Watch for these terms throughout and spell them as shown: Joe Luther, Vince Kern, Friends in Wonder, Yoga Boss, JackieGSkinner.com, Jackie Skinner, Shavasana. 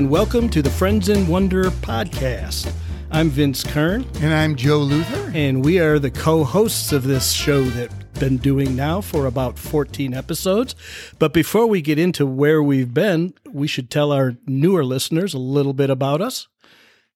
and welcome to the Friends in Wonder podcast. I'm Vince Kern. And I'm Joe Luther. And we are the co-hosts of this show that we've been doing now for about 14 episodes. But before we get into where we've been, we should tell our newer listeners a little bit about us.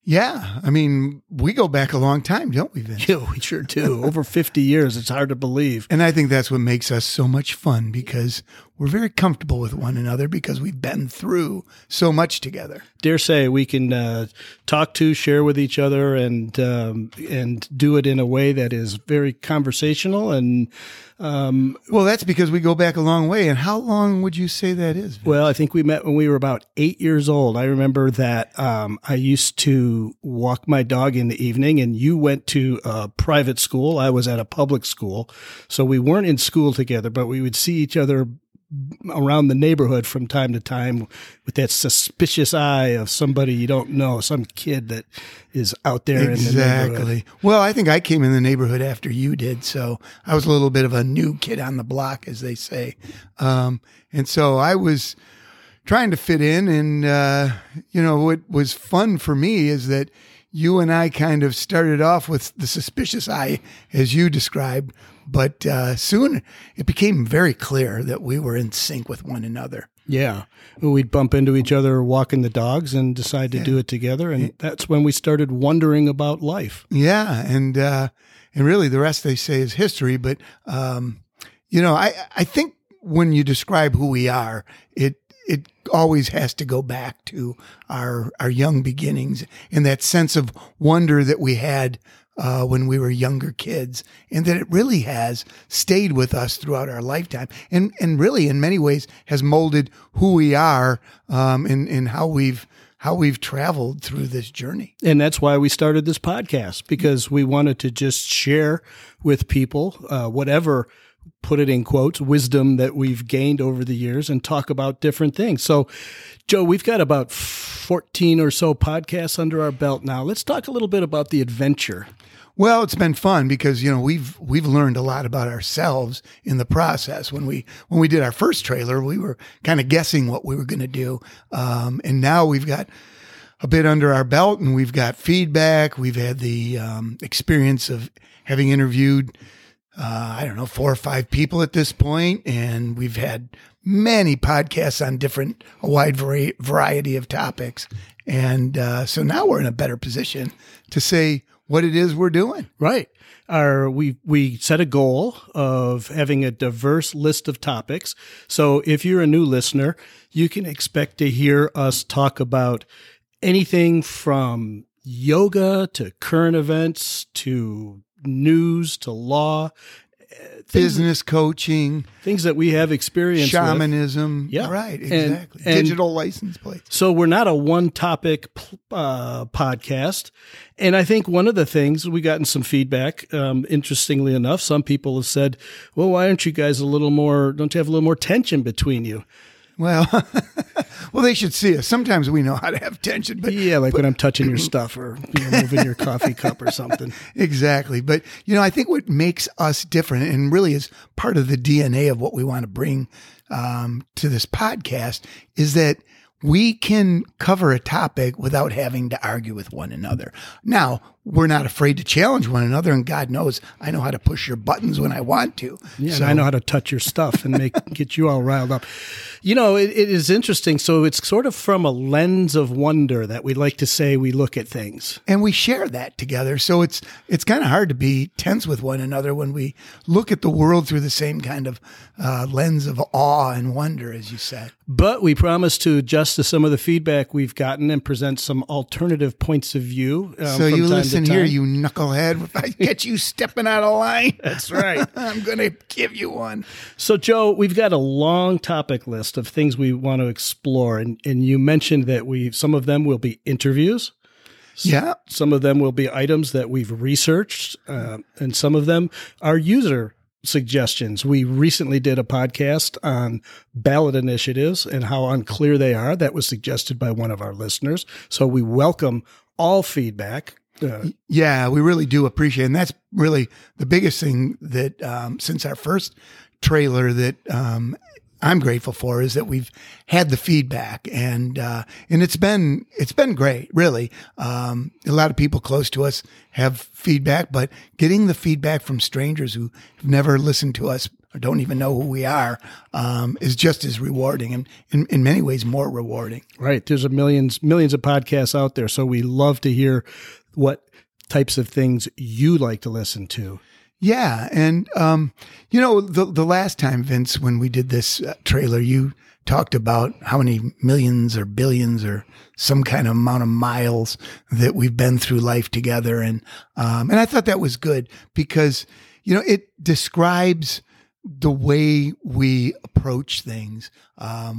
Yeah. I mean, we go back a long time, don't we, Vince? Yeah, we sure do. Over 50 years. It's hard to believe. And I think that's what makes us so much fun, because we're very comfortable with one another because we've been through so much together. Dare say we can talk to, share with each other, and do it in a way that is very conversational. And well, that's because we go back a long way. And how long would you say that is, Vince? Well, I think we met when we were about 8 years old. I remember that I used to walk my dog in the evening, and you went to a private school. I was at a public school. So we weren't in school together, but we would see each other around the neighborhood from time to time with that suspicious eye of somebody you don't know, some kid that is out there in the neighborhood. Well, I think I came in the neighborhood after you did, so I was a little bit of a new kid on the block, as they say. And so I was trying to fit in, and what was fun for me is that you and I kind of started off with the suspicious eye, as you described, but soon it became very clear that we were in sync with one another. Yeah. We'd bump into each other walking the dogs and decide to do it together, and that's when we started wondering about life. Yeah, and really the rest, they say, is history, but I think when you describe who we are, it always has to go back to our young beginnings and that sense of wonder that we had when we were younger kids, and that it really has stayed with us throughout our lifetime, and really in many ways has molded who we are and how we've traveled through this journey. And that's why we started this podcast, because we wanted to just share with people whatever, put it in quotes, wisdom that we've gained over the years, and talk about different things. So, Joe, we've got about 14 or so podcasts under our belt now. Let's talk a little bit about the adventure. Well, it's been fun because, we've learned a lot about ourselves in the process. When we did our first trailer, we were kind of guessing what we were going to do. And now we've got a bit under our belt, and we've got feedback. We've had the experience of having interviewed 4 or 5 people at this point, and we've had many podcasts on a wide variety of topics. And so now we're in a better position to say what it is we're doing. Right. We set a goal of having a diverse list of topics. So if you're a new listener, you can expect to hear us talk about anything from yoga to current events to news to law, business coaching, things that we have experience, shamanism, with. Yeah, right, exactly. And digital license plates. So we're not a one-topic podcast. And I think one of the things, we gotten some feedback, interestingly enough, some people have said, well, why aren't you guys don't you have a little more tension between you? Well, they should see us. Sometimes we know how to have tension. But, yeah, like when I'm touching your stuff or moving your coffee cup or something. Exactly. But, I think what makes us different and really is part of the DNA of what we want to bring to this podcast is that we can cover a topic without having to argue with one another. Now, we're not afraid to challenge one another, and God knows I know how to push your buttons when I want to. Yeah, so. And I know how to touch your stuff and get you all riled up. It is interesting. So it's sort of from a lens of wonder that we like to say we look at things. And we share that together. So it's kind of hard to be tense with one another when we look at the world through the same kind of lens of awe and wonder, as you said. But we promise to adjust to some of the feedback we've gotten and present some alternative points of view. So you listen here, you knucklehead. If I get you stepping out of line, that's right. I'm going to give you one. So, Joe, we've got a long topic list of things we want to explore. And you mentioned that some of them will be interviews. Yeah. Some of them will be items that we've researched. And some of them are user suggestions. We recently did a podcast on ballot initiatives and how unclear they are. That was suggested by one of our listeners. So we welcome all feedback. Yeah, we really do appreciate it. And that's really the biggest thing that since our first trailer that I'm grateful for is that we've had the feedback, and it's been great, really. A lot of people close to us have feedback, but getting the feedback from strangers who have never listened to us or don't even know who we are is just as rewarding, and in many ways more rewarding. Right. There's millions of podcasts out there, so we love to hear what types of things you like to listen to. Yeah. And, you know, the last time, Vince, when we did this trailer, you talked about how many millions or billions or some kind of amount of miles that we've been through life together. And I thought that was good because, you know, it describes the way we approach things.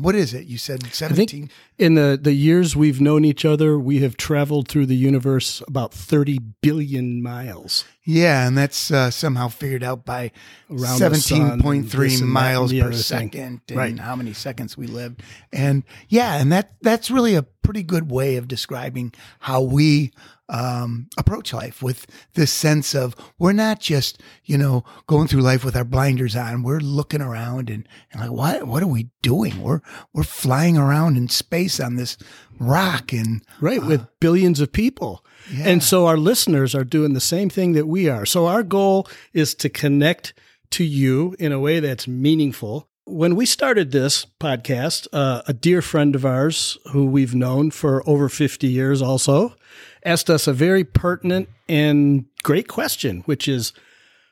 What is it? You said 17? I think in the years we've known each other, we have traveled through the universe about 30 billion miles. Yeah, and that's somehow figured out by 17.3 miles per second and how many seconds we lived. And yeah, and that's really a pretty good way of describing how we approach life, with this sense of we're not just, you know, going through life with our blinders on. We're looking around and like, what are we doing? We're flying around in space on this rock and with billions of people. Yeah. And so our listeners are doing the same thing that we are. So our goal is to connect to you in a way that's meaningful. When we started this podcast, a dear friend of ours who we've known for over 50 years also asked us a very pertinent and great question, which is,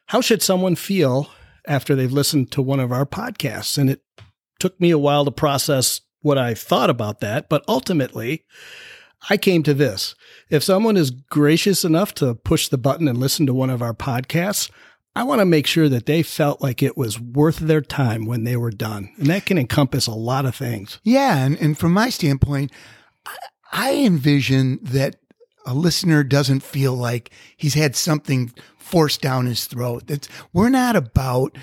how should someone feel after they've listened to one of our podcasts? And it took me a while to process what I thought about that, but ultimately I came to this. If someone is gracious enough to push the button and listen to one of our podcasts, I want to make sure that they felt like it was worth their time when they were done. And that can encompass a lot of things. Yeah. And from my standpoint, I envision that a listener doesn't feel like he's had something forced down his throat. We're not about,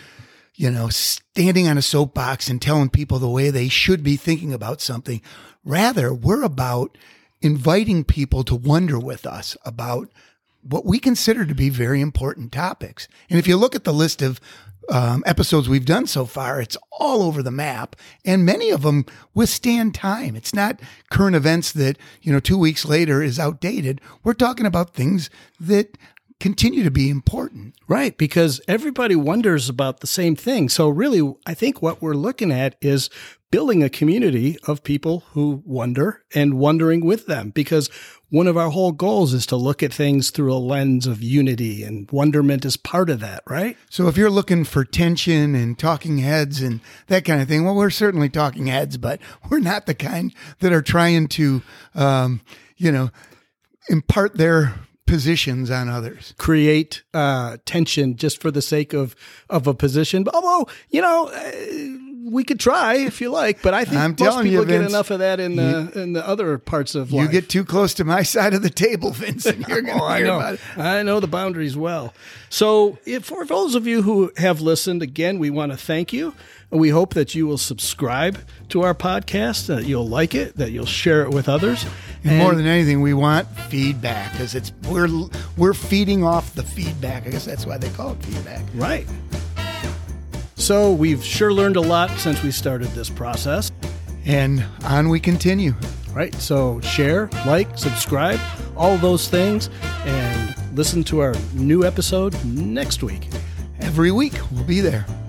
you know, standing on a soapbox and telling people the way they should be thinking about something. Rather, we're about inviting people to wonder with us about what we consider to be very important topics. And if you look at the list of episodes we've done so far, it's all over the map, and many of them withstand time. It's not current events that, you know, 2 weeks later is outdated. We're talking about things that continue to be important. Right, because everybody wonders about the same thing. So really, I think what we're looking at is building a community of people who wonder and wondering with them, because one of our whole goals is to look at things through a lens of unity, and wonderment is part of that, right? So if you're looking for tension and talking heads and that kind of thing, well, we're certainly talking heads, but we're not the kind that are trying to, you know, impart their positions on others, create tension just for the sake of a position. Although, you know, we could try if you like, but I think most people get enough of that in the other parts of life. You get too close to my side of the table, Vincent, you're going to hear about it. I know the boundaries well. So for those of you who have listened, again, we want to thank you. We hope that you will subscribe to our podcast, that you'll like it, that you'll share it with others. And more than anything, we want feedback, because we're feeding off the feedback. I guess that's why they call it feedback. Right. So we've sure learned a lot since we started this process. And on we continue. Right, so share, like, subscribe, all those things, and listen to our new episode next week. Every week, we'll be there.